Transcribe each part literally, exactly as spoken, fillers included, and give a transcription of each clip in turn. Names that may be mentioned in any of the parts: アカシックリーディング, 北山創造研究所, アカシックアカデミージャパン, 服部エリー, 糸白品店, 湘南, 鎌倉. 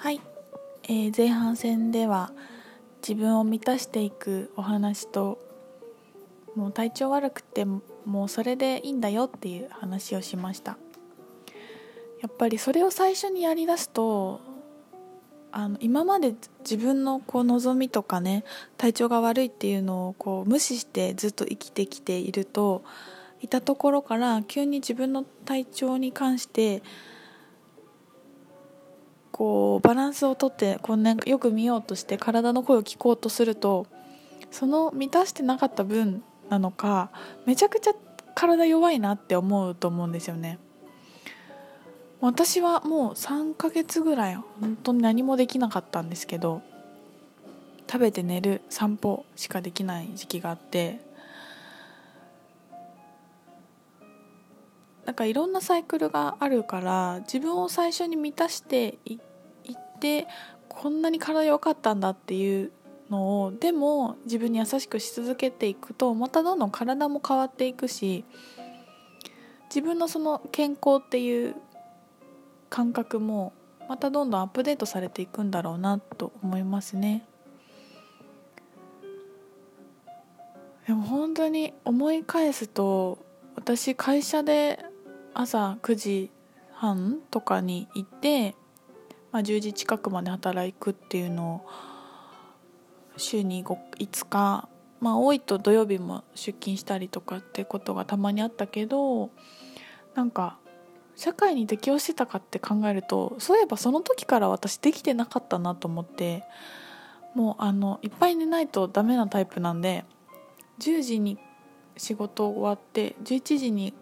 はい、えー、前半戦では自分を満たしていくお話と、もう体調悪くてもうそれでいいんだよっていう話をしました。やっぱりそれを最初にやりだすと、あの今まで自分のこう望みとかね、体調が悪いっていうのをこう無視してずっと生きてきているといたところから、急に自分の体調に関してこうバランスをとってこう、ね、よく見ようとして体の声を聞こうとすると、その満たしてなかった分なのか、めちゃくちゃ体弱いなって思うと思うんですよね。私はもうさんかげつぐらい本当に何もできなかったんですけど、食べて寝る散歩しかできない時期があって、なんかいろんなサイクルがあるから、自分を最初に満たしていってこんなに体良かったんだっていうのを、でも自分に優しくし続けていくと、またどんどん体も変わっていくし、自分のその健康っていう感覚もまたどんどんアップデートされていくんだろうなと思いますね。でも本当に思い返すと、私会社で朝くじはんとかに行って、まあ、じゅうじ近くまで働くっていうのを週にご、いつか、まあ、多いと土曜日も出勤したりとかってことがたまにあったけど、なんか社会に適応してたかって考えると、そういえばその時から私できてなかったなと思って、もうあのいっぱい寝ないとダメなタイプなんで、じゅうじに仕事終わってじゅういちじに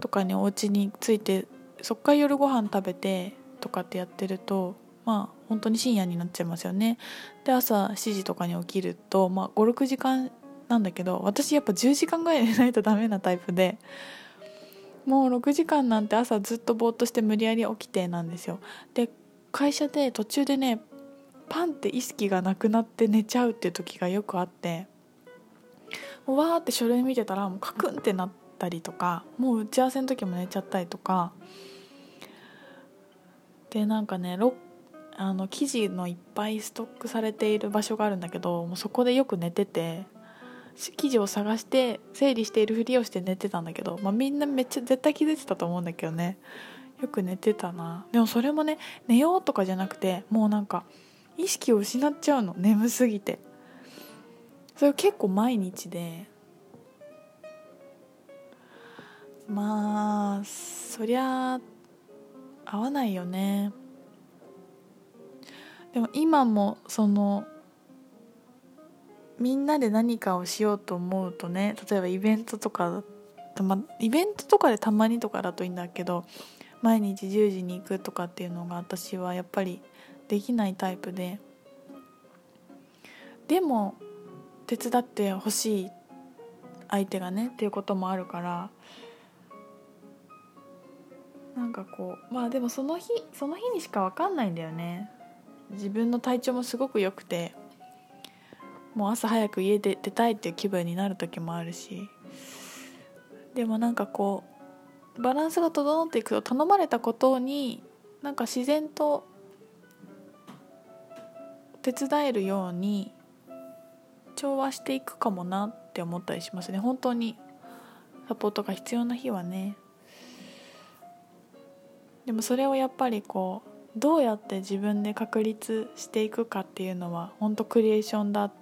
とかにお家に着いて、そっから夜ご飯食べてとかってやってると、まあ本当に深夜になっちゃいますよね。で朝しちじとかに起きると、まあご、ろくじかんなんだけど、私やっぱじゅうじかんぐらい寝ないとダメなタイプで、もうろくじかんなんて朝ずっとぼーっとして無理やり起きてなんですよ。で会社で途中でね、パンって意識がなくなって寝ちゃうっていう時がよくあって、わーって書類見てたらもうカクンってなったりとか、もう打ち合わせの時も寝ちゃったりとかで、なんかね、あの記事のいっぱいストックされている場所があるんだけど、もうそこでよく寝てて、記事を探して整理しているふりをして寝てたんだけど、まあ、みんなめっちゃ絶対気づいてたと思うんだけどね、よく寝てたな。でもそれもね、寝ようとかじゃなくて、もうなんか意識を失っちゃうの、眠すぎて。それ結構毎日で、まあそりゃ合わないよね。でも今もそのみんなで何かをしようと思うとね、例えばイベントとかたまイベントとかでたまにとかだといいんだけど、毎日じゅうじに行くとかっていうのが私はやっぱりできないタイプで、でも手伝ってほしい相手がねっていうこともあるから、なんかこう、まあでもその日その日にしか分かんないんだよね。自分の体調もすごく良くて、もう朝早く家で出たいっていう気分になる時もあるし、でもなんかこうバランスが整っていくと、頼まれたことになんか自然と手伝えるように調和していくかもなって思ったりしますね。本当にサポートが必要な日はね。でもそれをやっぱりこうどうやって自分で確立していくかっていうのは本当クリエーションだ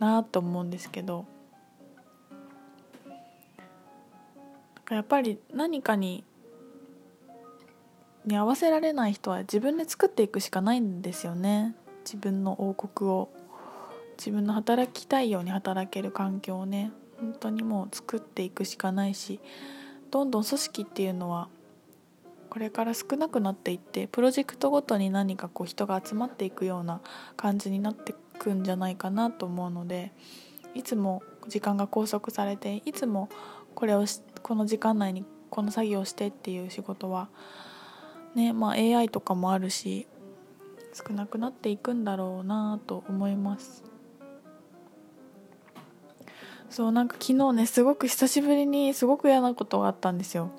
なと思うんですけど、やっぱり何かにに合わせられない人は自分で作っていくしかないんですよね。自分の王国を、自分の働きたいように働ける環境をね、本当にもう作っていくしかないし、どんどん組織っていうのはこれから少なくなっていって、プロジェクトごとに何かこう人が集まっていくような感じになってくんじゃないかなと思うので、いつも時間が拘束されて、いつもこれをこの時間内にこの作業をしてっていう仕事はね、まあ エーアイ とかもあるし少なくなっていくんだろうなと思います。そうなんか昨日ね、すごく久しぶりにすごく嫌なことがあったんですよ。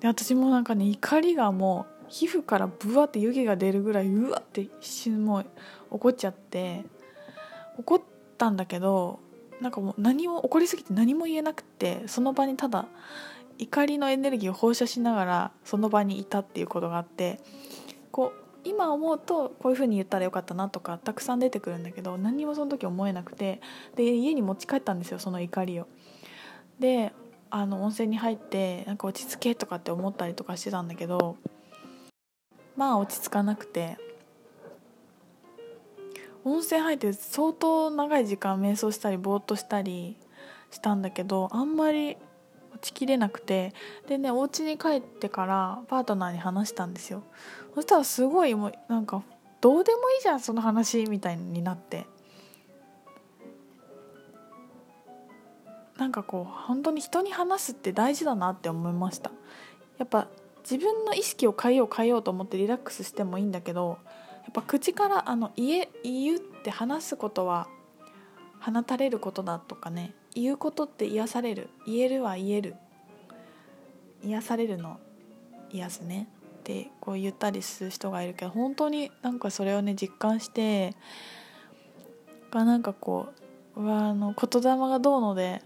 で私もなんかね、怒りがもう皮膚からブワって湯気が出るぐらいうわって一瞬もう怒っちゃって怒ったんだけど、なんかもう何も怒りすぎて何も言えなくて、その場にただ怒りのエネルギーを放射しながらその場にいたっていうことがあって、こう今思うとこういう風に言ったらよかったなとかたくさん出てくるんだけど、何もその時思えなくて、で家に持ち帰ったんですよ、その怒りを。であの温泉に入ってなんか落ち着けとかって思ったりとかしてたんだけど、まあ落ち着かなくて、温泉入って相当長い時間瞑想したりぼーっとしたりしたんだけど、あんまり落ちきれなくて、でね、お家に帰ってからパートナーに話したんですよ。そしたらすごいもうなんかどうでもいいじゃんその話みたいになって、なんかこう本当に人に話すって大事だなって思いました。やっぱ自分の意識を変えよう変えようと思ってリラックスしてもいいんだけど、やっぱ口からあの言え言うって話すことは放たれることだとかね、言うことって癒される、言えるは言える、癒されるの癒すねってこう言ったりする人がいるけど、本当になんかそれをね実感してが、なんかこう、うわあの言霊がどうので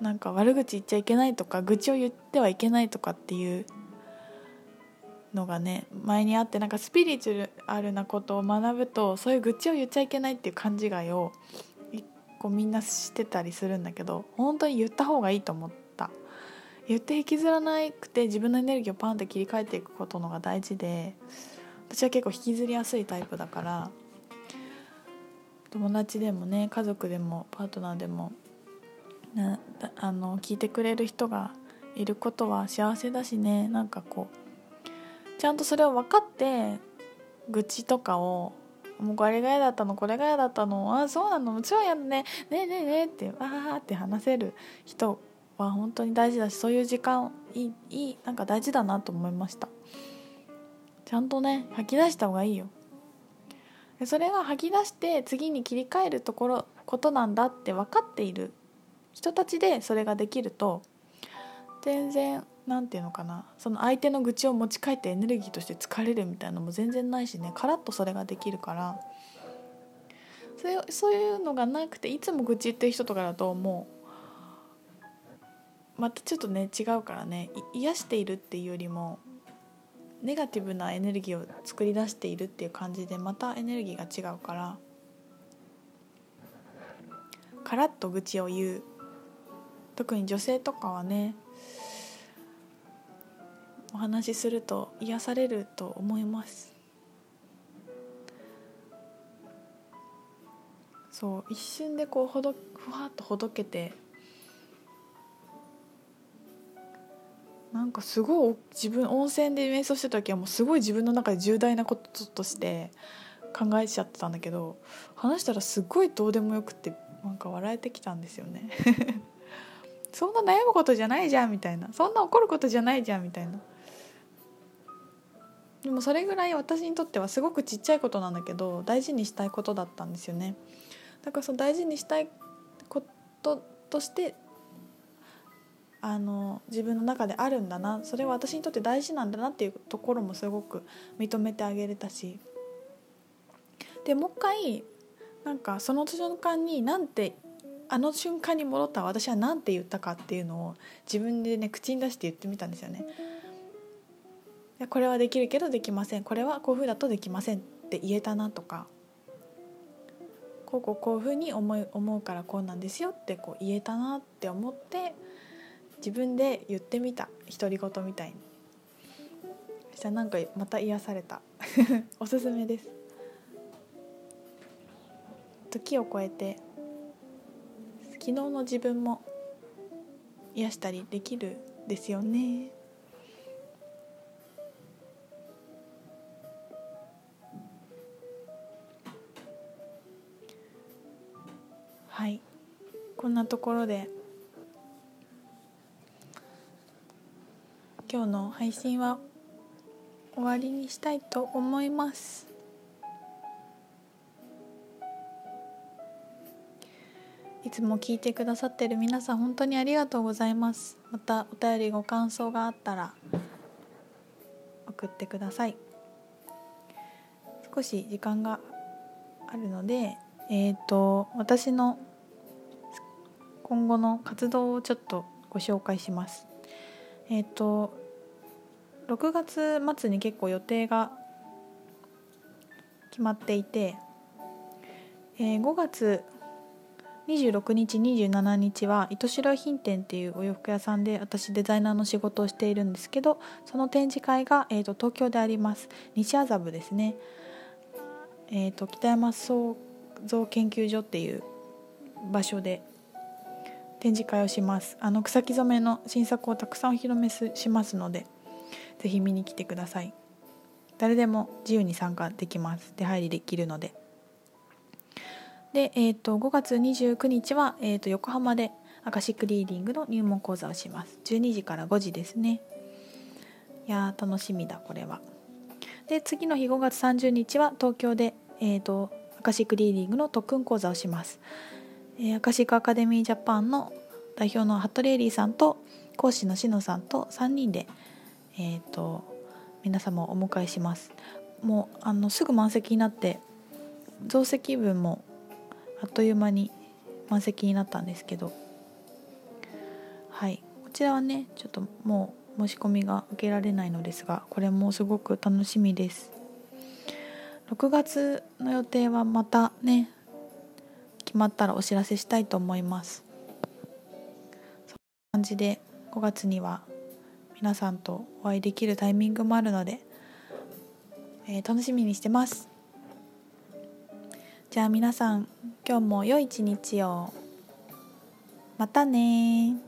なんか悪口言っちゃいけないとか愚痴を言ってはいけないとかっていうのがね前にあって、なんかスピリチュアルなことを学ぶとそういう愚痴を言っちゃいけないっていう勘違いをこうみんなしてたりするんだけど、本当に言った方がいいと思った。言って引きずらなくて自分のエネルギーをパンって切り替えていくことのが大事で、私は結構引きずりやすいタイプだから、友達でもね家族でもパートナーでもなあの聞いてくれる人がいることは幸せだしね、なんかこうちゃんとそれを分かって愚痴とかをもうこれが嫌だったのこれが嫌だったの、あそうなのもちろんやだねねえねえねえってああって話せる人は本当に大事だし、そういう時間いいいいなんか大事だなと思いました。ちゃんとね吐き出した方がいいよ。それが吐き出して次に切り替えるところことなんだって分かっている人たちでそれができると、全然なんていうのかな、その相手の愚痴を持ち帰ってエネルギーとして疲れるみたいなのも全然ないしね、カラッとそれができるから、そ う, そういうのがなくていつも愚痴言ってる人とかだともうまたちょっとね違うからね、癒しているっていうよりもネガティブなエネルギーを作り出しているっていう感じでまたエネルギーが違うから、カラッと愚痴を言う、特に女性とかはねお話しすると癒されると思います。そう一瞬でこうほどふわっとほどけて、なんかすごい自分温泉で瞑想してた時はもうすごい自分の中で重大なこととして考えちゃってたんだけど、話したらすごいどうでもよくてなんか笑えてきたんですよねそんな悩むことじゃないじゃんみたいな、そんな怒ることじゃないじゃんみたいな。でもそれぐらい私にとってはすごくちっちゃいことなんだけど大事にしたいことだったんですよね。だからその大事にしたいこととしてあの自分の中であるんだな、それは私にとって大事なんだなっていうところもすごく認めてあげれたし、でもう一回なんかその瞬間になんてあの瞬間に戻った私は何て言ったかっていうのを自分でね口に出して言ってみたんですよね。これはできるけどできません、これはこういうふうだとできませんって言えたなとか、こうこうこういうふうに思い思うからこうなんですよってこう言えたなって思って自分で言ってみた、独り言みたいに。そしたらなんかまた癒されたおすすめです。時を超えて昨日の自分も癒したりできるですよね。はい、こんなところで今日の配信は終わりにしたいと思います。いつも聞いてくださってる皆さん本当にありがとうございます。またお便りご感想があったらお送ってください。少し時間があるので、えーと、私の今後の活動をちょっとご紹介します。えーと、ろくがつまつに結構予定が決まっていて、えー、ごがつにじゅうろくにち、にじゅうしちにちは糸白品店っていうお洋服屋さんで私デザイナーの仕事をしているんですけど、その展示会が、えーと、東京であります。西麻布ですね、えーと、北山創造研究所っていう場所で展示会をします。あの草木染めの新作をたくさんお披露目しますので、ぜひ見に来てください。誰でも自由に参加できます。出入りできるので。で、えー、とごがつにじゅうくにちは、えー、と横浜でアカシックリーディングの入門講座をします。じゅうにじからごじですね。いやー楽しみだこれは。で次の日ごがつさんじゅうにちは東京で、えー、とアカシックリーディングの特訓講座をします。アカシックアカデミージャパンの代表の服部エリーさんと講師のしのさんとさんにんで、えー、と皆様をお迎えします。もうあのすぐ満席になって、増席分もあっという間に満席になったんですけど、はい、こちらはねちょっともう申し込みが受けられないのですが、これもすごく楽しみです。ろくがつの予定はまたね決まったらお知らせしたいと思います。そんな感じでごがつには皆さんとお会いできるタイミングもあるので、えー、楽しみにしてます。じゃあ皆さん今日も良い一日を。またね。